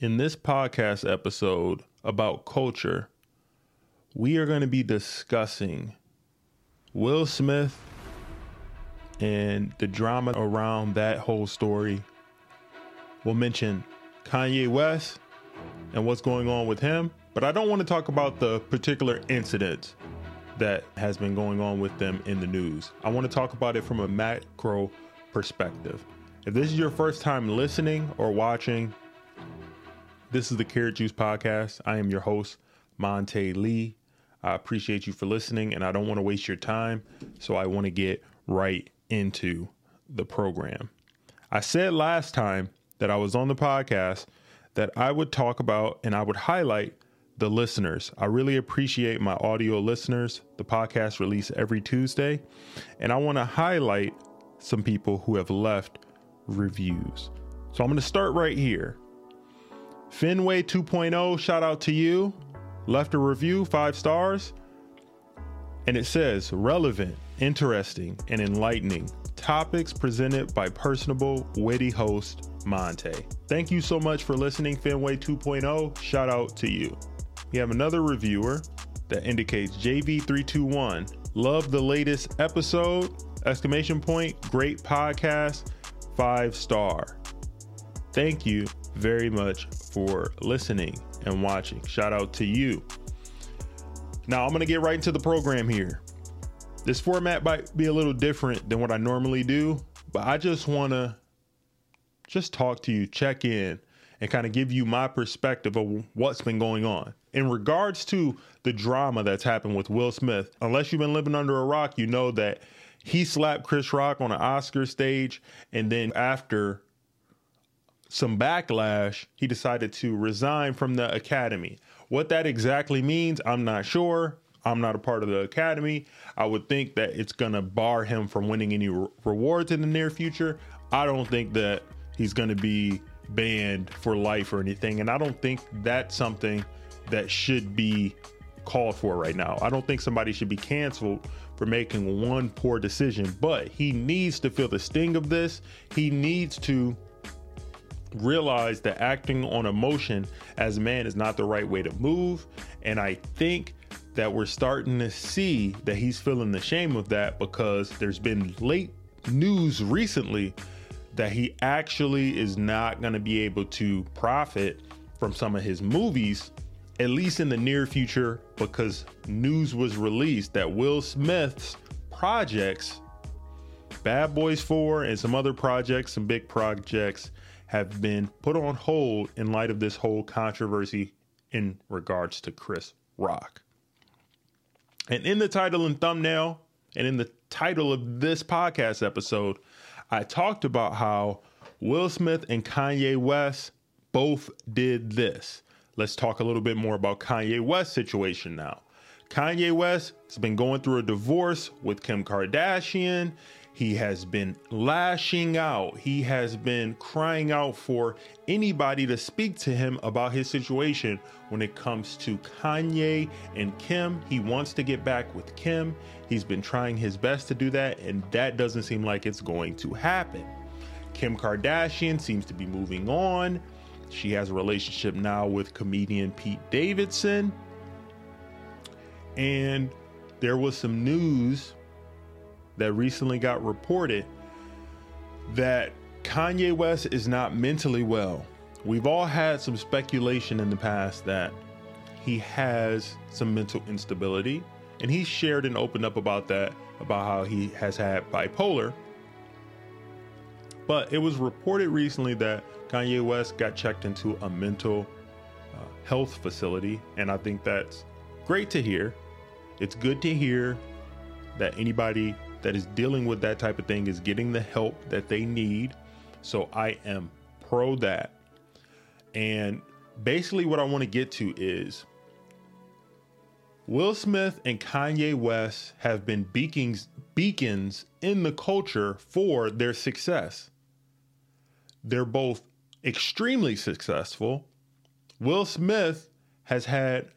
In this podcast episode about culture, we are going to be discussing Will Smith and the drama around that whole story. We'll mention Kanye West and what's going on with him, but I don't want to talk about the particular incident that has been going on with them in the news. I want to talk about it from a macro perspective. If this is your first time listening or watching, this is the Carrot Juice Podcast. I am your host, Monte Lee. I appreciate you for listening, and I don't want to waste your time, so I want to get right into the program. I said last time that I was on the podcast that I would talk about and I would highlight the listeners. I really appreciate my audio listeners. The podcast releases every Tuesday, and I want to highlight some people who have left reviews. So I'm going to start right here. Fenway 2.0, shout out to you, left a review, 5 stars, and it says, relevant, interesting, and enlightening topics presented by personable, witty host Monte. Thank you so much for listening, Fenway 2.0, shout out to you. We have another reviewer that indicates JV321, love the latest episode, ! Great podcast, 5 star. Thank you very much for listening and watching. Shout out to you. Now I'm going to get right into the program here. This format might be a little different than what I normally do, but I just want to talk to you, check in, and kind of give you my perspective of what's been going on in regards to the drama that's happened with Will Smith. Unless you've been living under a rock, you know that he slapped Chris Rock on an Oscar stage, and then after some backlash, he decided to resign from the Academy. What that exactly means, I'm not sure. I'm not a part of the Academy. I would think that it's going to bar him from winning any rewards in the near future. I don't think that he's going to be banned for life or anything. And I don't think that's something that should be called for right now. I don't think somebody should be canceled for making one poor decision, but he needs to feel the sting of this. He needs to realize that acting on emotion as a man is not the right way to move, and I think that we're starting to see that he's feeling the shame of that, because there's been late news recently that he actually is not going to be able to profit from some of his movies, at least in the near future, because news was released that Will Smith's projects, Bad Boys 4 and some other projects, some big projects, have been put on hold in light of this whole controversy in regards to Chris Rock. And in the title and thumbnail, and in the title of this podcast episode, I talked about how Will Smith and Kanye West both did this. Let's talk a little bit more about Kanye West's situation now. Kanye West has been going through a divorce with Kim Kardashian. He has been lashing out. He has been crying out for anybody to speak to him about his situation when it comes to Kanye and Kim. He wants to get back with Kim. He's been trying his best to do that, and that doesn't seem like it's going to happen. Kim Kardashian seems to be moving on. She has a relationship now with comedian Pete Davidson. And there was some news that recently got reported that Kanye West is not mentally well. We've all had some speculation in the past that he has some mental instability, and he shared and opened up about that, about how he has had bipolar. But it was reported recently that Kanye West got checked into a mental health facility, and I think that's great to hear. It's good to hear that anybody that is dealing with that type of thing is getting the help that they need. So I am pro that. And basically what I want to get to is Will Smith and Kanye West have been beacons in the culture for their success. They're both extremely successful. Will Smith has had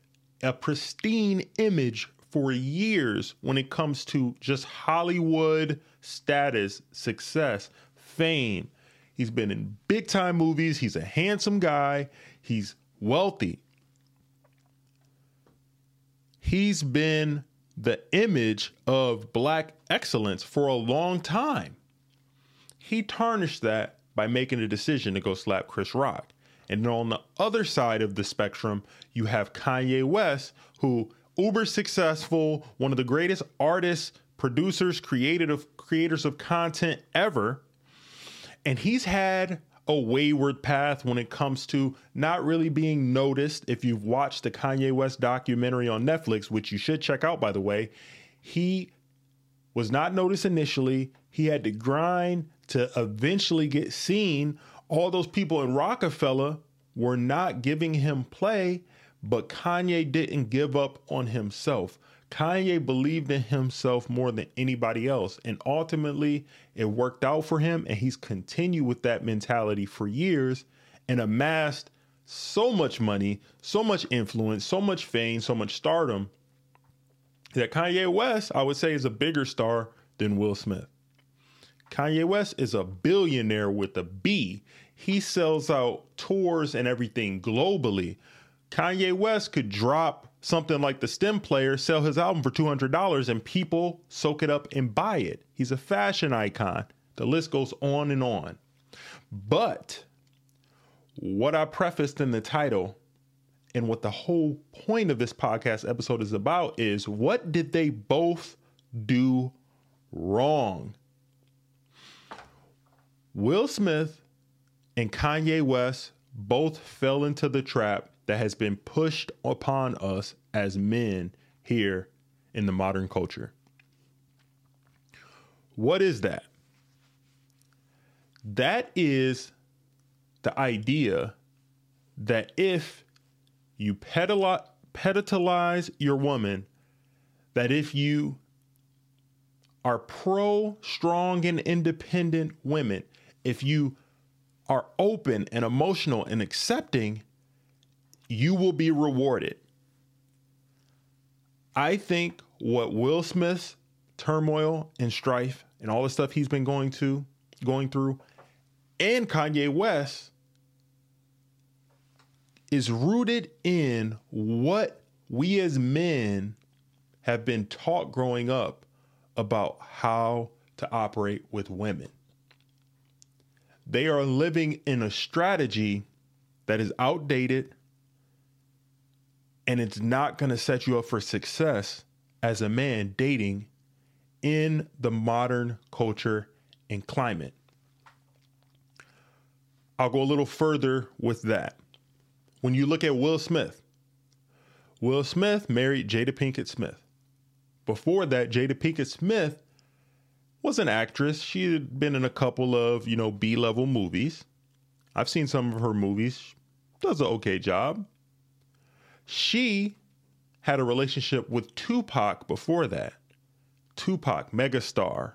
a pristine image for years when it comes to just Hollywood status, success, fame. He's been in big time movies. He's a handsome guy. He's wealthy. He's been the image of black excellence for a long time. He tarnished that by making a decision to go slap Chris Rock. And on the other side of the spectrum, you have Kanye West, who uber successful, one of the greatest artists, producers, creators of content ever. And he's had a wayward path when it comes to not really being noticed. If you've watched the Kanye West documentary on Netflix, which you should check out, by the way, he was not noticed initially. He had to grind to eventually get seen. All those people in Rockefeller were not giving him play, but Kanye didn't give up on himself. Kanye believed in himself more than anybody else. And ultimately, it worked out for him. And he's continued with that mentality for years and amassed so much money, so much influence, so much fame, so much stardom that Kanye West, I would say, is a bigger star than Will Smith. Kanye West is a billionaire with a B. He sells out tours and everything globally. Kanye West could drop something like the STEM Player, sell his album for $200, and people soak it up and buy it. He's a fashion icon. The list goes on and on. But what I prefaced in the title and what the whole point of this podcast episode is about is, what did they both do wrong? Will Smith and Kanye West both fell into the trap that has been pushed upon us as men here in the modern culture. What is that? That is the idea that if you pedestalize your woman, that if you are pro strong and independent women, if you are open and emotional and accepting, you will be rewarded. I think what Will Smith's turmoil and strife and all the stuff he's been going through, and Kanye West, is rooted in what we as men have been taught growing up about how to operate with women. They are living in a strategy that is outdated, and it's not going to set you up for success as a man dating in the modern culture and climate. I'll go a little further with that. When you look at Will Smith married Jada Pinkett Smith. Before that, Jada Pinkett Smith was an actress. She had been in a couple of, B-level movies. I've seen some of her movies. She does an okay job. She had a relationship with Tupac before that. Tupac, megastar,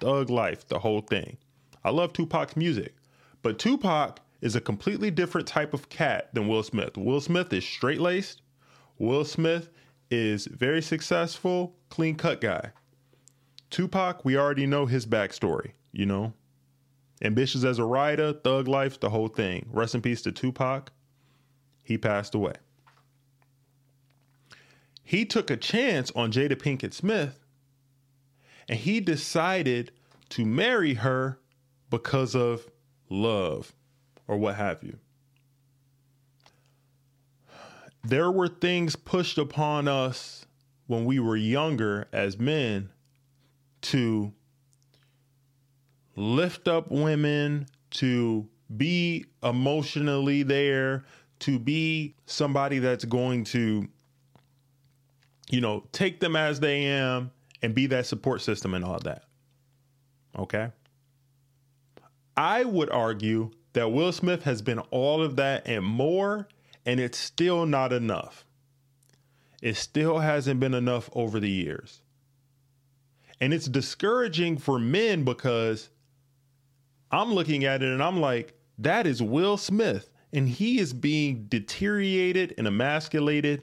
thug life, the whole thing. I love Tupac's music, but Tupac is a completely different type of cat than Will Smith. Will Smith is straight-laced. Will Smith is very successful, clean-cut guy. Tupac, we already know his backstory, Ambitious as a writer, thug life, the whole thing. Rest in peace to Tupac. He passed away. He took a chance on Jada Pinkett Smith, and he decided to marry her because of love or what have you. There were things pushed upon us when we were younger as men to lift up women, to be emotionally there, to be somebody that's going to take them as they am and be that support system and all that. Okay. I would argue that Will Smith has been all of that and more, and it's still not enough. It still hasn't been enough over the years. And it's discouraging for men because I'm looking at it and I'm like, that is Will Smith, and he is being deteriorated and emasculated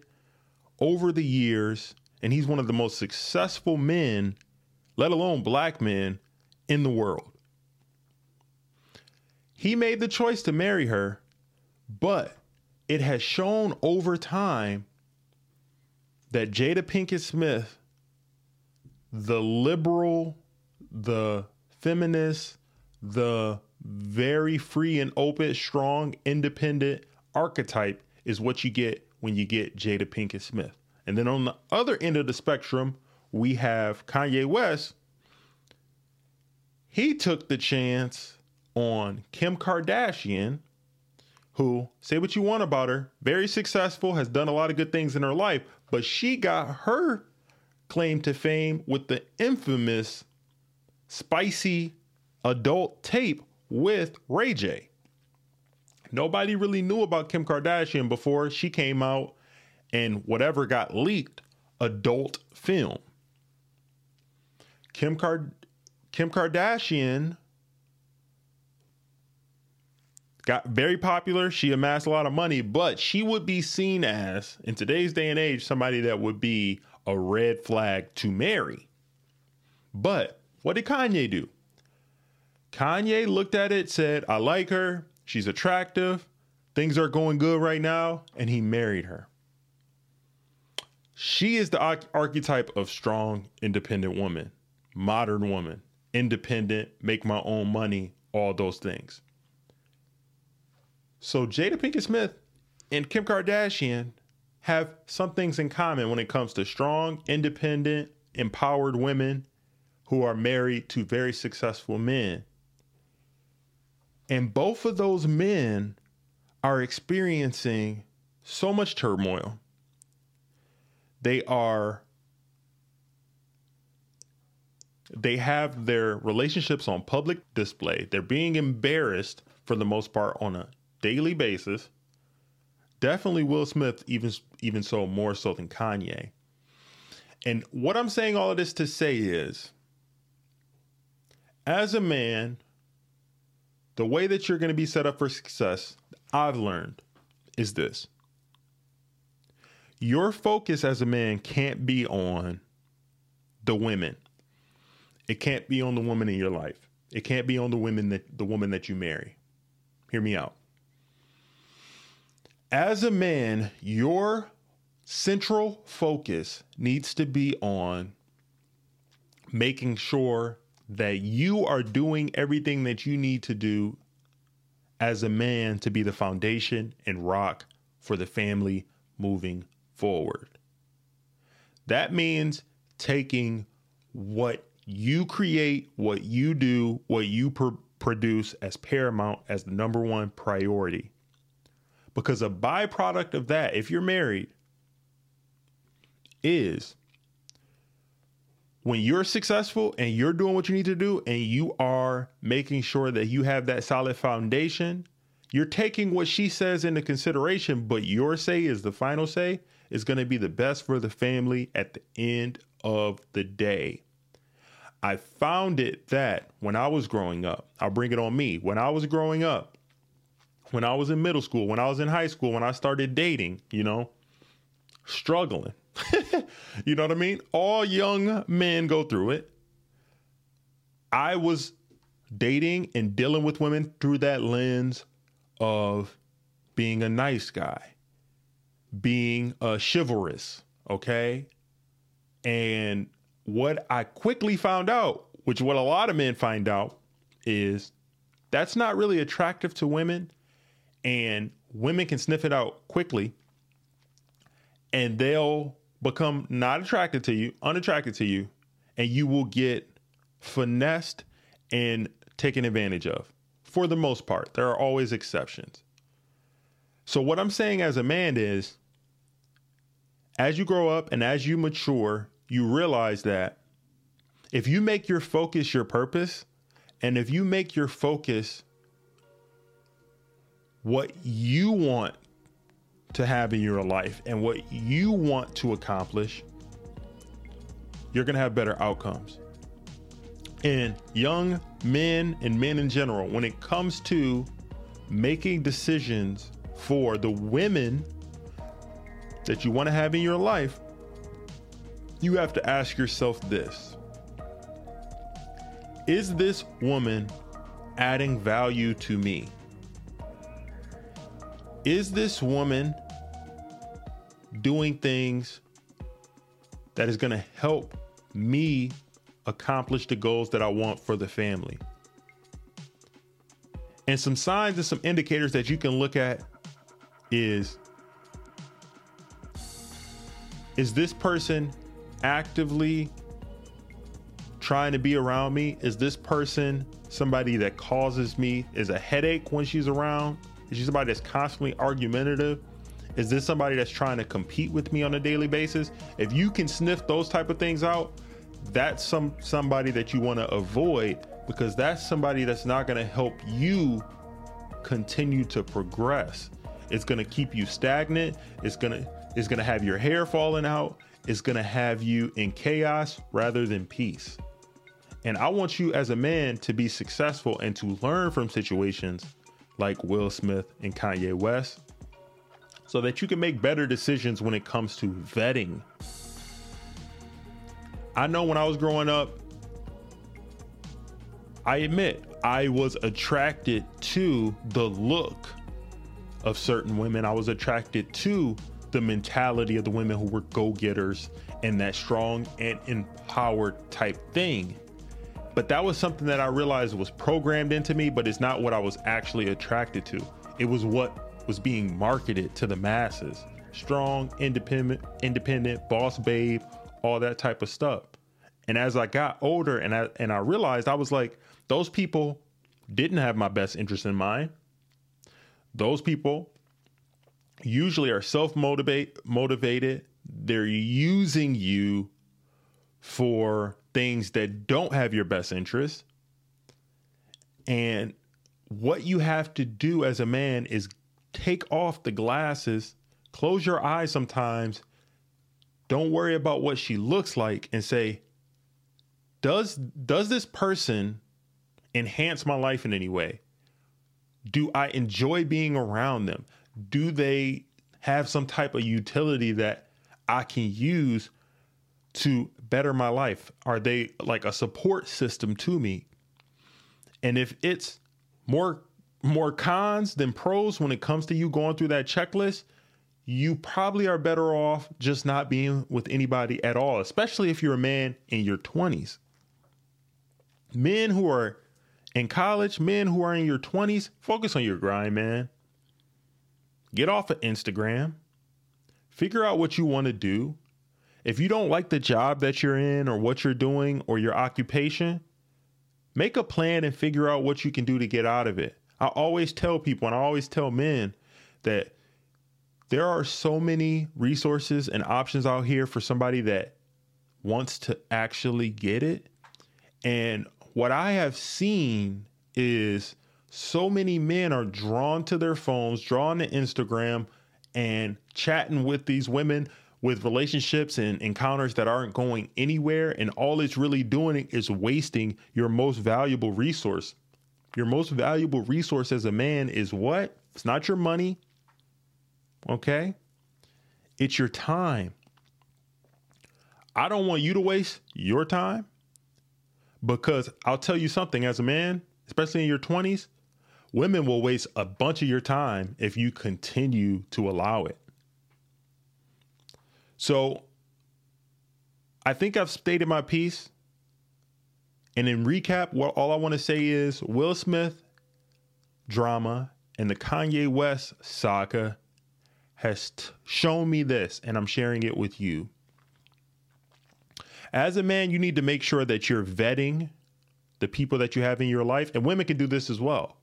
over the years, and he's one of the most successful men, let alone black men, in the world. He made the choice to marry her, but it has shown over time that Jada Pinkett Smith, the liberal, the feminist, the very free and open, strong, independent archetype is what you get when you get Jada Pinkett Smith. And then on the other end of the spectrum, we have Kanye West. He took the chance on Kim Kardashian, who, say what you want about her, very successful, has done a lot of good things in her life, but she got her claim to fame with the infamous spicy adult tape with Ray J. Nobody really knew about Kim Kardashian before she came out and whatever got leaked, adult film. Kim Kardashian got very popular. She amassed a lot of money, but she would be seen as, in today's day and age, somebody that would be a red flag to marry. But what did Kanye do? Kanye looked at it, said, I like her. She's attractive. Things are going good right now. And he married her. She is the archetype of strong, independent woman, modern woman, independent, make my own money, all those things. So Jada Pinkett Smith and Kim Kardashian have some things in common when it comes to strong, independent, empowered women who are married to very successful men. And both of those men are experiencing so much turmoil. They have their relationships on public display. They're being embarrassed for the most part on a daily basis. Definitely Will Smith, even so, more so than Kanye. And what I'm saying all of this to say is, as a man, the way that you're going to be set up for success, I've learned, is this. Your focus as a man can't be on the women. It can't be on the woman in your life. It can't be on the woman that you marry. Hear me out. As a man, your central focus needs to be on making sure that you are doing everything that you need to do as a man to be the foundation and rock for the family moving forward. That means taking what you create, what you do, what you produce as paramount, as the number one priority. Because a byproduct of that, if you're married, is when you're successful and you're doing what you need to do and you are making sure that you have that solid foundation, you're taking what she says into consideration, but your say is the final say, is going to be the best for the family at the end of the day. I found it that when I was growing up, I'll bring it on me. When I was growing up, when I was in middle school, when I was in high school, when I started dating, struggling, you know what I mean? All young men go through it. I was dating and dealing with women through that lens of being a nice guy, being chivalrous. Okay. And what I quickly found out, which what a lot of men find out, is that's not really attractive to women. And women can sniff it out quickly and they'll become not attracted to you, unattracted to you, and you will get finessed and taken advantage of for the most part. There are always exceptions. So what I'm saying as a man is, as you grow up and as you mature, you realize that if you make your focus your purpose, and if you make your focus what you want to have in your life and what you want to accomplish, you're going to have better outcomes. And young men and men in general, when it comes to making decisions for the women that you want to have in your life, you have to ask yourself this. Is this woman adding value to me? Is this woman doing things that is going to help me accomplish the goals that I want for the family? And some signs and some indicators that you can look at is this person actively trying to be around me? Is this person somebody that causes me is a headache when she's around? Is she somebody that's constantly argumentative? Is this somebody that's trying to compete with me on a daily basis? If you can sniff those type of things out, that's somebody that you want to avoid, because that's somebody that's not going to help you continue to progress. It's going to keep you stagnant. It's going to have your hair falling out. It's going to have you in chaos rather than peace. And I want you as a man to be successful and to learn from situations like Will Smith and Kanye West, so that you can make better decisions when it comes to vetting. I know when I was growing up, I admit I was attracted to the look of certain women. I was attracted to the mentality of the women who were go-getters and that strong and empowered type thing. But that was something that I realized was programmed into me, but it's not what I was actually attracted to. It was what was being marketed to the masses. Strong, independent, boss babe, all that type of stuff. And as I got older and I realized, I was like, those people didn't have my best interest in mind. Those people usually are self-motivated. They're using you for things that don't have your best interest. And what you have to do as a man is take off the glasses, close your eyes sometimes, don't worry about what she looks like, and say, does this person enhance my life in any way? Do I enjoy being around them? Do they have some type of utility that I can use to better my life? Are they like a support system to me? And if it's more cons than pros when it comes to you going through that checklist, you probably are better off just not being with anybody at all, especially if you're a man in your 20s. Men who are in college, men who are in your 20s, focus on your grind, man. Get off of Instagram. Figure out what you want to do. If you don't like the job that you're in or what you're doing or your occupation, make a plan and figure out what you can do to get out of it. I always tell people, and I always tell men, that there are so many resources and options out here for somebody that wants to actually get it. And what I have seen is so many men are drawn to their phones, drawn to Instagram, and chatting with these women with relationships and encounters that aren't going anywhere. And all it's really doing is wasting your most valuable resource. Your most valuable resource as a man is what? It's not your money. Okay? It's your time. I don't want you to waste your time, because I'll tell you something, as a man, especially in your 20s, women will waste a bunch of your time if you continue to allow it. So I think I've stated my piece. And in recap, all I want to say is Will Smith drama and the Kanye West saga has shown me this, and I'm sharing it with you. As a man, you need to make sure that you're vetting the people that you have in your life, and women can do this as well.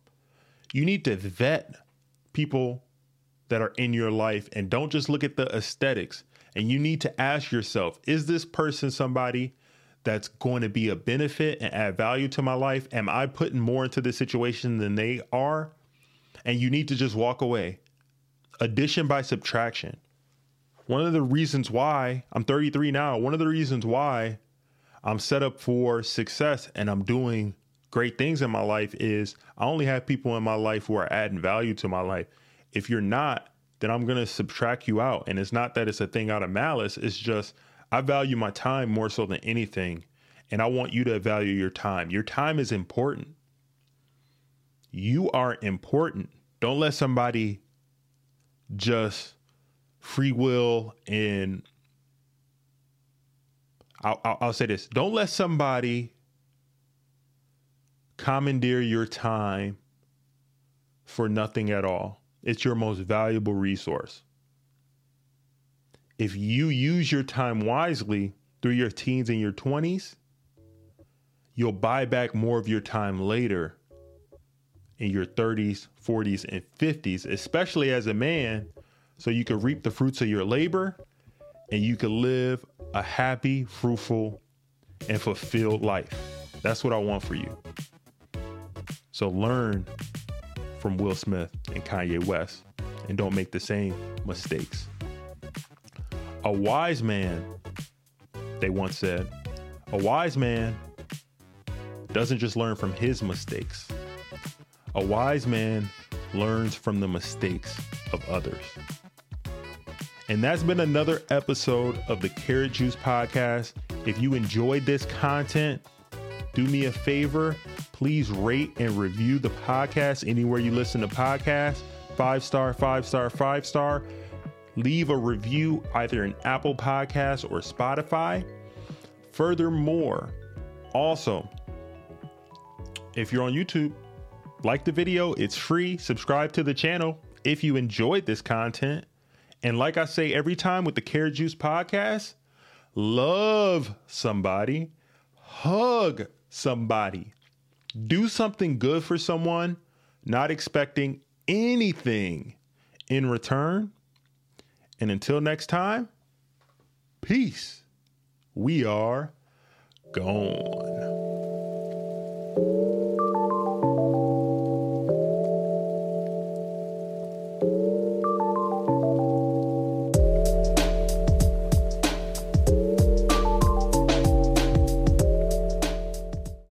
You need to vet people that are in your life, and don't just look at the aesthetics. And you need to ask yourself, is this person somebody that's going to be a benefit and add value to my life? Am I putting more into this situation than they are? And you need to just walk away. Addition by subtraction. One of the reasons why I'm 33 now, one of the reasons why I'm set up for success and I'm doing great things in my life is I only have people in my life who are adding value to my life. If you're not, then I'm going to subtract you out. And it's not that it's a thing out of malice. It's just I value my time more so than anything. And I want you to value your time. Your time is important. you are important. Don't let somebody just free will and I'll say this. Don't let somebody commandeer your time for nothing at all. It's your most valuable resource. If you use your time wisely through your teens and your 20s, you'll buy back more of your time later in your 30s, 40s, and 50s, especially as a man, so you can reap the fruits of your labor and you can live a happy, fruitful, and fulfilled life. That's what I want for you. So learn from Will Smith and Kanye West and don't make the same mistakes. A wise man, they once said, a wise man doesn't just learn from his mistakes. A wise man learns from the mistakes of others. And that's been another episode of the Carrot Juice Podcast. If you enjoyed this content, do me a favor. Please rate and review the podcast anywhere you listen to podcasts. 5-star. Leave a review either in Apple Podcasts or Spotify. Furthermore, also, if you're on YouTube, like the video. It's free. Subscribe to the channel if you enjoyed this content. And like I say every time with the Carrot Juice Podcast, love somebody, hug somebody, do something good for someone, not expecting anything in return. And until next time, peace. We are gone.